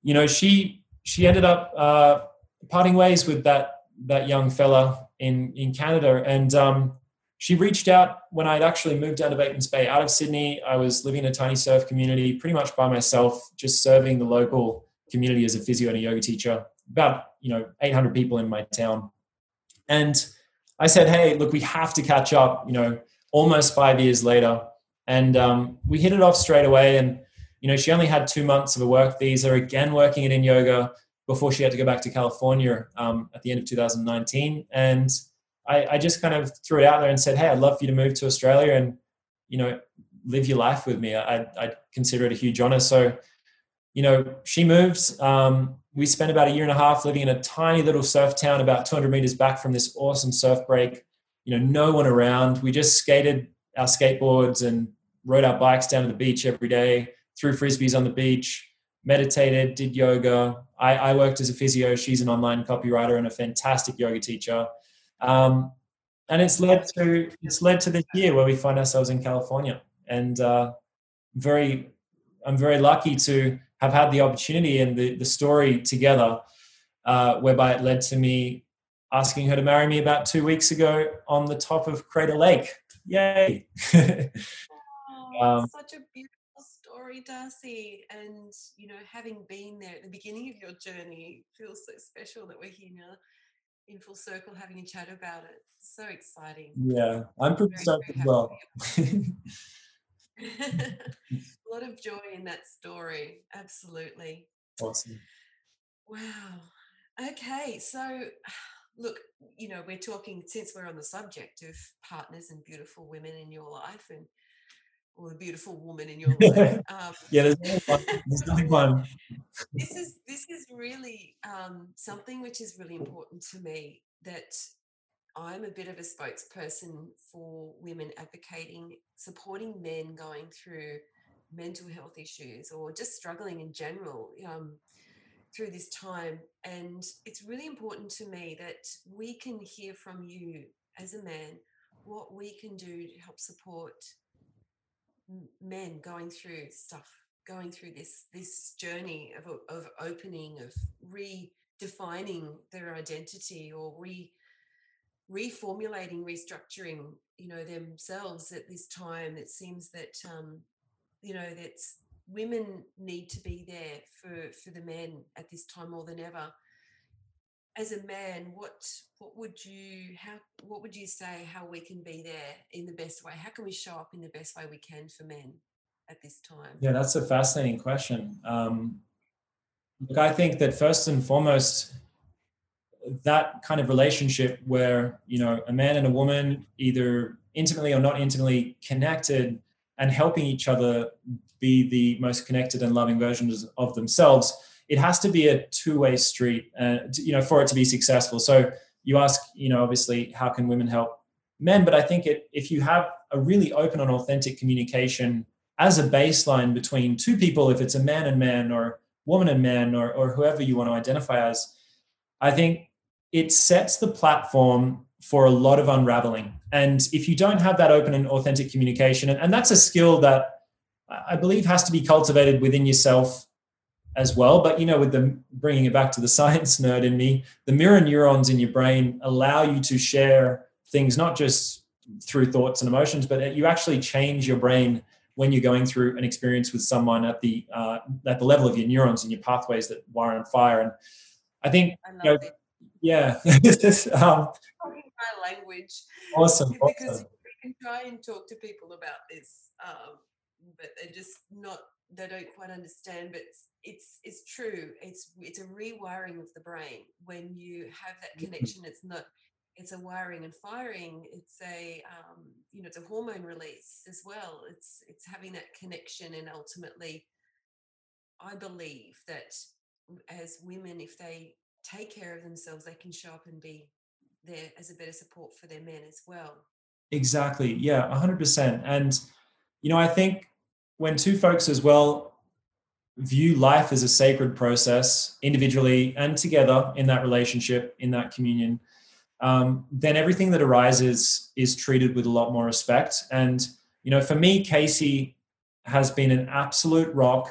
you know, she she ended up uh, parting ways with that that young fella in, in Canada. And um, she reached out when I'd actually moved down to Bateman's Bay, out of Sydney. I was living in a tiny surf community, pretty much by myself, just serving the local community as a physio and a yoga teacher, about, you know, eight hundred people in my town. And I said, hey, look, we have to catch up, you know, almost five years later. And um, we hit it off straight away. And, you know, she only had two months of a work visa, again working at In Yoga, before she had to go back to California um, at the end of two thousand nineteen. And I, I just kind of threw it out there and said, hey, I'd love for you to move to Australia and, you know, live your life with me. I, I consider it a huge honor. So, you know, she moves. Um, we spent about a year and a half living in a tiny little surf town about two hundred meters back from this awesome surf break. You know, no one around. We just skated our skateboards and rode our bikes down to the beach every day, threw frisbees on the beach, meditated, did yoga. I, I worked as a physio. She's an online copywriter and a fantastic yoga teacher. Um, and it's led to it's led to this year where we find ourselves in California. And uh, very, I'm very lucky to have had the opportunity and the, the story together, uh, whereby it led to me asking her to marry me about two weeks ago on the top of Crater Lake. Yay. Oh, um, such a beautiful story, Darcy. And, you know, having been there at the beginning of your journey, feels so special that we're here now in full circle having a chat about it. So exciting. Yeah, I'm pretty stoked as well. A lot of joy in that story. Absolutely. Awesome. Wow. Okay, so look, you know, we're talking, since we're on the subject of partners and beautiful women in your life, and or the beautiful woman in your life. Um, yeah, there's no fun. There's nothing fun. This is this is really um, something which is really important to me, that I'm a bit of a spokesperson for women advocating, supporting men going through mental health issues or just struggling in general um, through this time. And it's really important to me that we can hear from you as a man what we can do to help support men going through stuff, going through this this journey of, of opening, of redefining their identity or re reformulating, restructuring, you know, themselves at this time. It seems that, um, you know, that's women need to be there for, for the men at this time more than ever. As a man, what what would you how what would you say how we can be there in the best way? How can we show up in the best way we can for men at this time? Yeah, that's a fascinating question. Um, look, I think that first and foremost, that kind of relationship where, you know, a man and a woman either intimately or not intimately connected and helping each other be the most connected and loving versions of themselves, it has to be a two-way street, uh, to, you know, for it to be successful. So you ask, you know, obviously, how can women help men? But I think it, if you have a really open and authentic communication as a baseline between two people, if it's a man and man or woman and man or, or whoever you want to identify as, I think it sets the platform for a lot of unraveling. And if you don't have that open and authentic communication, and, and that's a skill that I believe has to be cultivated within yourself as well. But, you know, with the bringing it back to the science nerd in me, the mirror neurons in your brain allow you to share things, not just through thoughts and emotions, but you actually change your brain when you're going through an experience with someone at the uh, at the level of your neurons and your pathways that wire on fire. And I think, I you know, it. yeah, um, my language. Awesome, because awesome. We can try and talk to people about this, um, but they're just not. They don't quite understand. But it's, it's it's true. It's it's a rewiring of the brain when you have that connection. It's not. It's a wiring and firing. It's a um, you know, it's a hormone release as well. It's it's having that connection, and ultimately, I believe that as women, if they take care of themselves, they can show up and be there as a better support for their men as well. Exactly. Yeah, one hundred percent. And, you know, I think when two folks as well view life as a sacred process individually and together in that relationship, in that communion, um, then everything that arises is treated with a lot more respect. And, you know, for me, Casey has been an absolute rock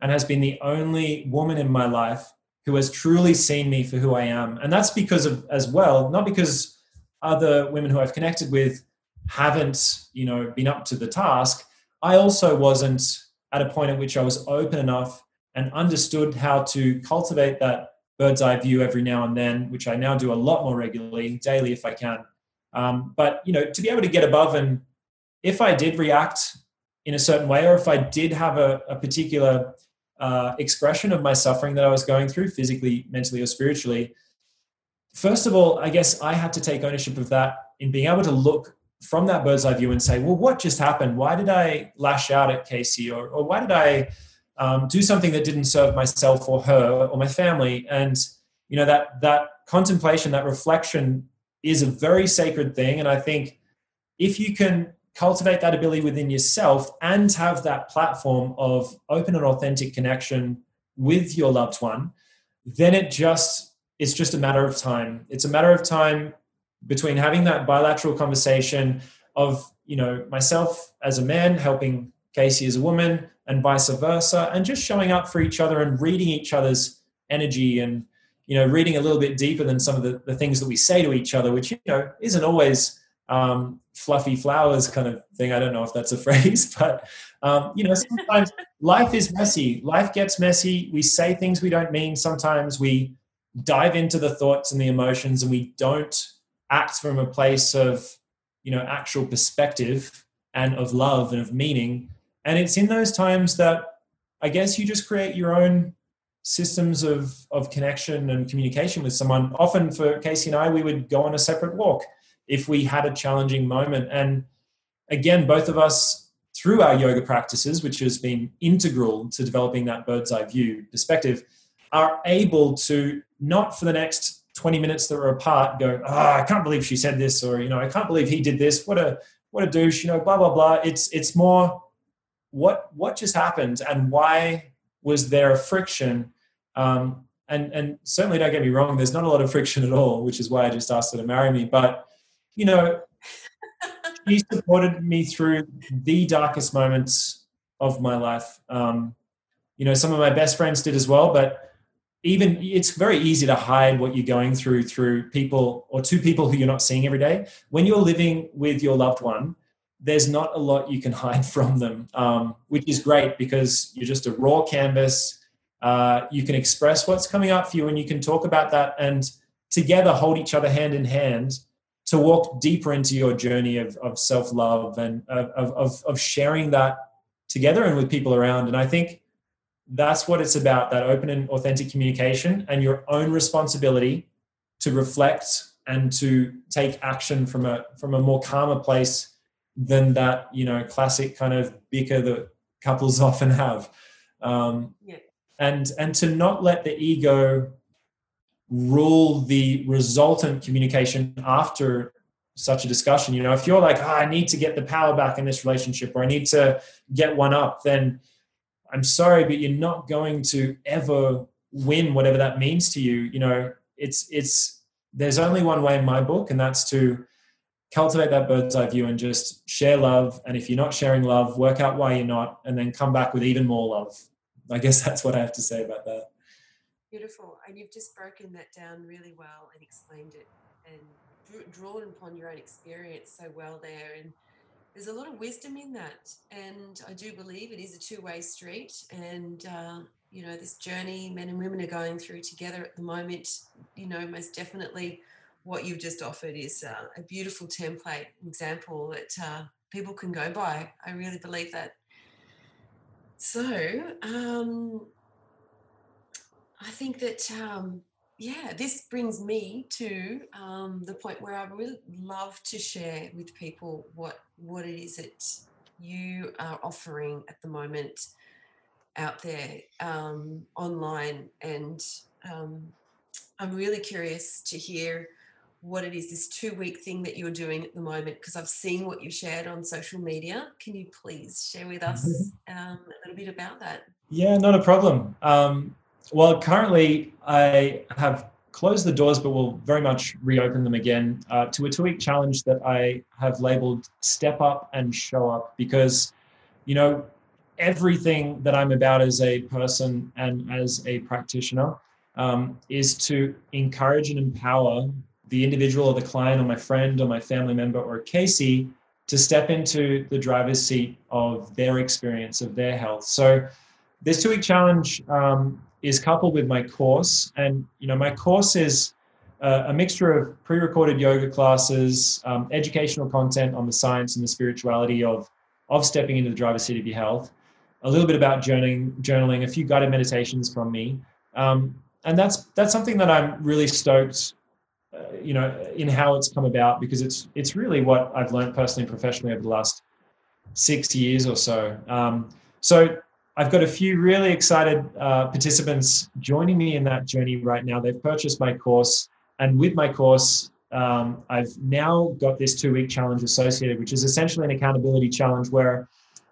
and has been the only woman in my life who has truly seen me for who I am. And that's because of, as well, not because other women who I've connected with haven't, you know, been up to the task. I also wasn't at a point at which I was open enough and understood how to cultivate that bird's eye view every now and then, which I now do a lot more regularly, daily if I can. Um, but, you know, to be able to get above, and if I did react in a certain way, or if I did have a, a particular Uh, expression of my suffering that I was going through physically, mentally, or spiritually, first of all, I guess I had to take ownership of that in being able to look from that bird's eye view and say, well, what just happened? Why did I lash out at Casey? Or, or why did I um, do something that didn't serve myself or her or my family? And, you know, that that contemplation, that reflection is a very sacred thing. And I think if you can cultivate that ability within yourself and have that platform of open and authentic connection with your loved one, then it just, it's just a matter of time. It's a matter of time between having that bilateral conversation of, you know, myself as a man helping Casey as a woman and vice versa, and just showing up for each other and reading each other's energy and, you know, reading a little bit deeper than some of the, the things that we say to each other, which, you know, isn't always um fluffy flowers kind of thing. I don't know if that's a phrase, but um you know, sometimes life is messy, life gets messy, we say things we don't mean, sometimes we dive into the thoughts and the emotions and we don't act from a place of, you know, actual perspective and of love and of meaning. And it's in those times that I guess you just create your own systems of of connection and communication with someone. Often for Casey and I, we would go on a separate walk if we had a challenging moment. And again, both of us, through our yoga practices, which has been integral to developing that bird's eye view perspective, are able to not for the next twenty minutes that we're apart go, ah, oh, I can't believe she said this, or, you know, I can't believe he did this. What a, what a douche, you know, blah, blah, blah. It's, it's more what, what just happened and why was there a friction? Um, and, and certainly don't get me wrong, there's not a lot of friction at all, which is why I just asked her to marry me. But, you know, she supported me through the darkest moments of my life. Um, you know, some of my best friends did as well, but even it's very easy to hide what you're going through through people or two people who you're not seeing every day. When you're living with your loved one, there's not a lot you can hide from them, um, which is great because you're just a raw canvas. Uh, you can express what's coming up for you and you can talk about that and together hold each other hand in hand to walk deeper into your journey of, of self-love and of, of, of sharing that together and with people around. And I think that's what it's about, that open and authentic communication and your own responsibility to reflect and to take action from a from a more calmer place than that, you know, classic kind of bicker that couples often have. Um, yeah. And and to not let the ego rule the resultant communication after such a discussion. You know, if you're like, oh, I need to get the power back in this relationship or I need to get one up, then I'm sorry, but you're not going to ever win whatever that means to you. You know, it's it's... there's only one way in my book, and that's to cultivate that bird's eye view and just share love. And if you're not sharing love, work out why you're not, and then come back with even more love. I guess that's what I have to say about that. Beautiful. And you've just broken that down really well and explained it and drawn upon your own experience so well there. And there's a lot of wisdom in that. And I do believe it is a two-way street. And, uh, you know, this journey men and women are going through together at the moment, you know, most definitely what you've just offered is uh, a beautiful template example that uh, people can go by. I really believe that. So um, I think that, um, yeah, this brings me to um, the point where I would love to share with people what, what it is that you are offering at the moment out there um, online, and um, I'm really curious to hear what it is, this two-week thing that you're doing at the moment, because I've seen what you've shared on social media. Can you please share with us um, a little bit about that? Yeah, not a problem. Um, well, currently I have closed the doors, but will very much reopen them again uh, to a two-week challenge that I have labeled Step Up and Show Up, because, you know, everything that I'm about as a person and as a practitioner um, is to encourage and empower the individual or the client or my friend or my family member or Casey to step into the driver's seat of their experience, of their health. So this two-week challenge um, is coupled with my course. And, you know, my course is uh, a mixture of pre-recorded yoga classes, um, educational content on the science and the spirituality of, of stepping into the driver's seat of your health, a little bit about journaling, journaling, a few guided meditations from me. Um, and that's that's something that I'm really stoked, uh, you know, in how it's come about, because it's it's really what I've learned personally and professionally over the last six years or so. Um, so I've got a few really excited uh, participants joining me in that journey right now. They've purchased my course, and with my course, um, I've now got this two-week challenge associated, which is essentially an accountability challenge where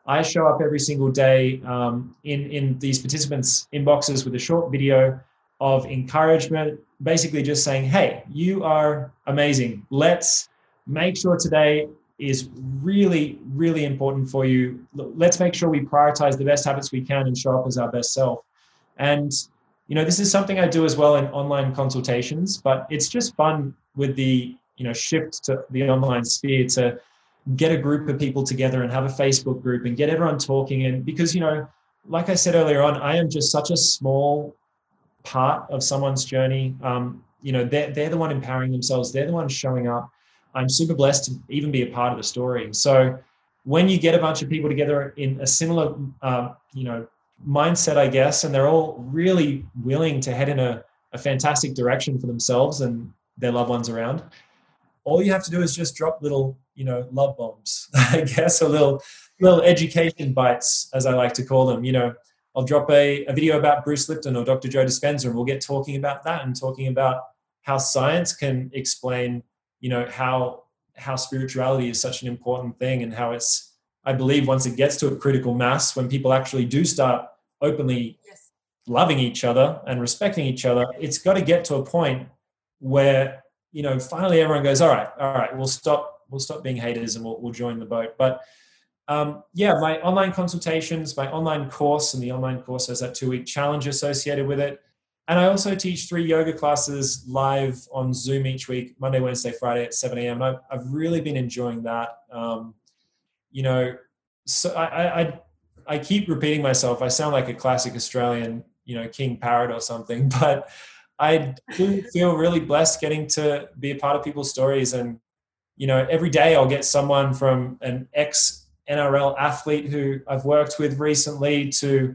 I show up every single day um, in, in these participants' inboxes with a short video of encouragement, basically just saying, hey, you are amazing. Let's make sure today is really, really important for you. Let's make sure we prioritize the best habits we can and show up as our best self. And, you know, this is something I do as well in online consultations, but it's just fun with the, you know, shift to the online sphere to get a group of people together and have a Facebook group and get everyone talking. And because, you know, like I said earlier on, I am just such a small part of someone's journey. Um, you know, they're, they're the one empowering themselves. They're the one showing up. I'm super blessed to even be a part of the story. So when you get a bunch of people together in a similar, uh, you know, mindset, I guess, and they're all really willing to head in a, a fantastic direction for themselves and their loved ones around, all you have to do is just drop little, you know, love bombs, I guess, or little little education bites, as I like to call them. You know, I'll drop a, a video about Bruce Lipton or Doctor Joe Dispenza, and we'll get talking about that and talking about how science can explain, you know, how how spirituality is such an important thing and how it's, I believe, once it gets to a critical mass, when people actually do start openly yes. loving each other and respecting each other, it's got to get to a point where, you know, finally everyone goes, all right, all right, we'll stop, we'll stop being haters and we'll, we'll join the boat. But um, yeah, my online consultations, my online course, and the online course has that two-week challenge associated with it. And I also teach three yoga classes live on Zoom each week, Monday, Wednesday, Friday at seven a.m. I've, I've really been enjoying that. Um, you know, so I, I, I keep repeating myself. I sound like a classic Australian, you know, king parrot or something, but I do feel really blessed getting to be a part of people's stories. And, you know, every day I'll get someone from an ex N R L athlete who I've worked with recently to,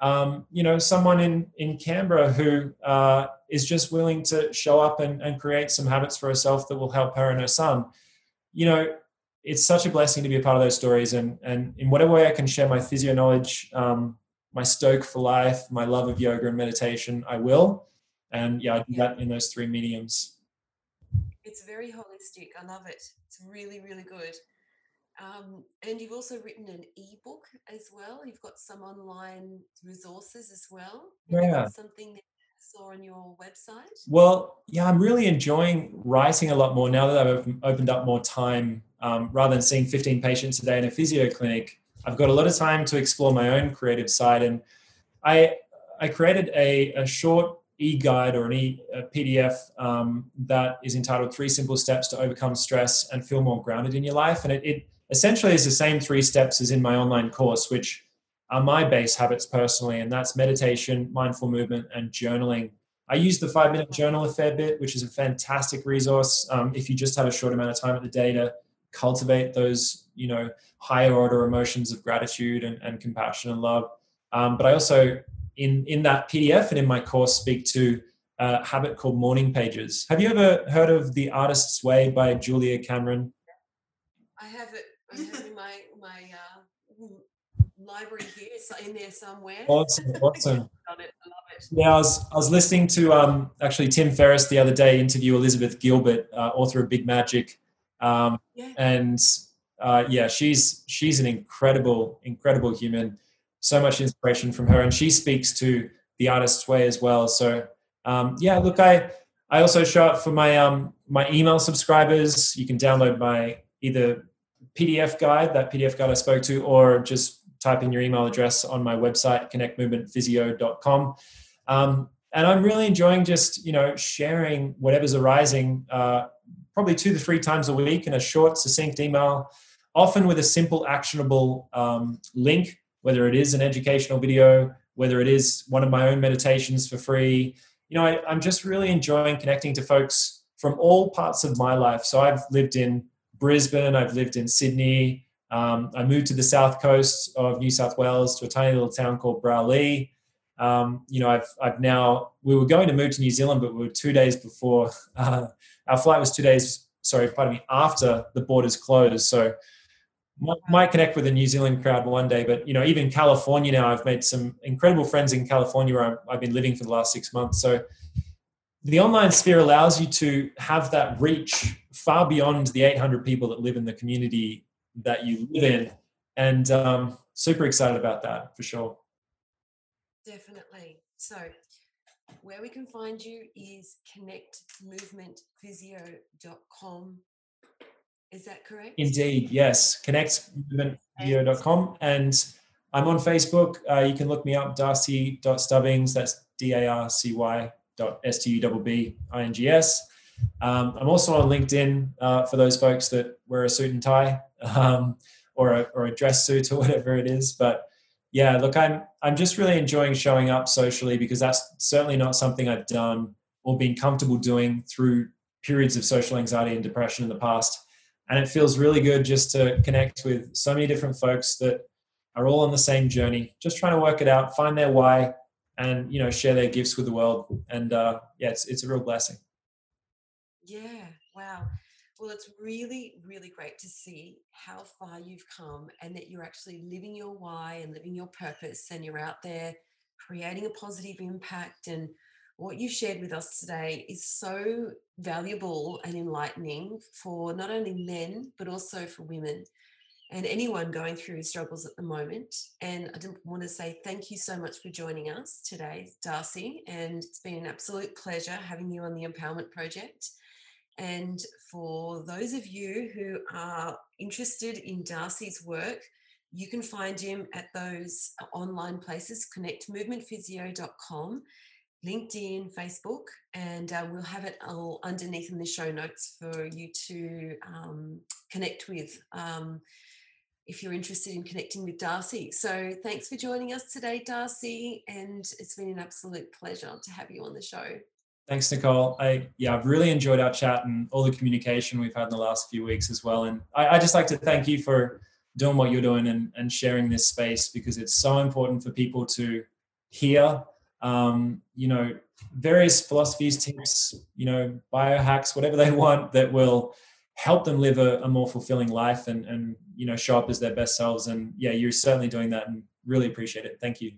um, you know, someone in, in Canberra who uh, is just willing to show up and, and create some habits for herself that will help her and her son. You know, it's such a blessing to be a part of those stories. And, and in whatever way I can share my physio knowledge, um, my stoke for life, my love of yoga and meditation, I will. And yeah, I do that in those three mediums. It's very holistic. I love it. It's really, really good. Um, and you've also written an ebook as well. You've got some online resources as well. Yeah. Something that I saw on your website. Well, yeah, I'm really enjoying writing a lot more now that I've opened up more time. Um, rather than seeing fifteen patients a day in a physio clinic, I've got a lot of time to explore my own creative side. And I I created a, a short e-guide or an e a P D F um, that is entitled Three Simple Steps to Overcome Stress and Feel More Grounded in Your Life. And it, it essentially is the same three steps as in my online course, which are my base habits personally, and that's meditation, mindful movement, and journaling. I use the five-minute journal a fair bit, which is a fantastic resource um, if you just have a short amount of time at the day to cultivate those, you know, higher order emotions of gratitude and, and compassion and love. Um, but I also In, in that P D F and in my course speak to a habit called morning pages. Have you ever heard of The Artist's Way by Julia Cameron? I have it, I have it in my, my uh, library here, it's in there somewhere. Awesome, awesome. I love it, I love it. Yeah, I was, I was listening to um, actually Tim Ferriss the other day interview Elizabeth Gilbert, uh, author of Big Magic. Um, yeah. And uh, yeah, she's she's an incredible, incredible human. So much inspiration from her, and she speaks to the artist's way as well. So um, yeah, look, I, I also show up for my, um, my email subscribers. You can download my either P D F guide, that P D F guide I spoke to, or just type in your email address on my website, connect movement physio dot com. Um, and I'm really enjoying just, you know, sharing whatever's arising uh, probably two to three times a week in a short, succinct email, often with a simple, actionable um, link, whether it is an educational video, whether it is one of my own meditations for free. You know, I, I'm just really enjoying connecting to folks from all parts of my life. So I've lived in Brisbane, I've lived in Sydney. Um, I moved to the south coast of New South Wales to a tiny little town called Browlee. Um, you know, I've, I've now, we were going to move to New Zealand, but we were two days before, uh, our flight was two days, sorry, pardon me, after the borders closed. So might connect with the New Zealand crowd one day, but you know, even California now, I've made some incredible friends in California where I'm, I've been living for the last six months. So the online sphere allows you to have that reach far beyond the eight hundred people that live in the community that you live in. And um, super excited about that for sure. Definitely. So where we can find you is connect movement physio dot com. Is that correct? Indeed, yes. connect movement physio dot com. And I'm on Facebook. Uh, you can look me up, Darcy dot Stubbings. That's D A R C Y dot S T U B B I N G S. Um, I'm also on LinkedIn uh, for those folks that wear a suit and tie um, or, a, or a dress suit or whatever it is. But yeah, look, I'm, I'm just really enjoying showing up socially because that's certainly not something I've done or been comfortable doing through periods of social anxiety and depression in the past. And it feels really good just to connect with so many different folks that are all on the same journey, just trying to work it out, find their why, and, you know, share their gifts with the world. And, uh, yeah, it's, it's a real blessing. Yeah, wow. Well, it's really, really great to see how far you've come and that you're actually living your why and living your purpose, and you're out there creating a positive impact. And what you shared with us today is so valuable and enlightening for not only men, but also for women and anyone going through struggles at the moment. And I want to say thank you so much for joining us today, Darcy. And it's been an absolute pleasure having you on the Empowerment Project. And for those of you who are interested in Darcy's work, you can find him at those online places, connect movement physio dot com. LinkedIn, Facebook, and uh, we'll have it all underneath in the show notes for you to um, connect with um, if you're interested in connecting with Darcy. So thanks for joining us today, Darcy, and it's been an absolute pleasure to have you on the show. Thanks, Nicole. I, yeah, I've really enjoyed our chat and all the communication we've had in the last few weeks as well. And I, I just like to thank you for doing what you're doing and, and sharing this space, because it's so important for people to hear, um, you know, various philosophies, tips, you know, biohacks, whatever they want, that will help them live a, a more fulfilling life and, and, you know, show up as their best selves. And yeah, you're certainly doing that, and really appreciate it. Thank you.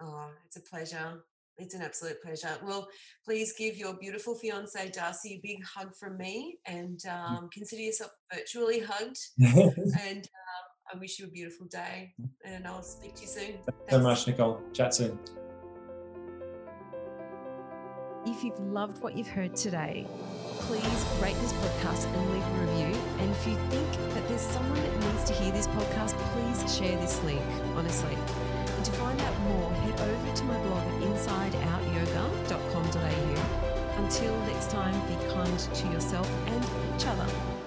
Oh, it's a pleasure. It's an absolute pleasure. Well, please give your beautiful fiance Darcy a big hug from me, and um, consider yourself virtually hugged. And um, I wish you a beautiful day, and I'll speak to you soon. Thanks, Thanks so much, Nicole. Chat soon. If you've loved what you've heard today, please rate this podcast and leave a review. And if you think that there's someone that needs to hear this podcast, please share this link, honestly. And to find out more, head over to my blog at inside out yoga dot com dot a u. Until next time, be kind to yourself and each other.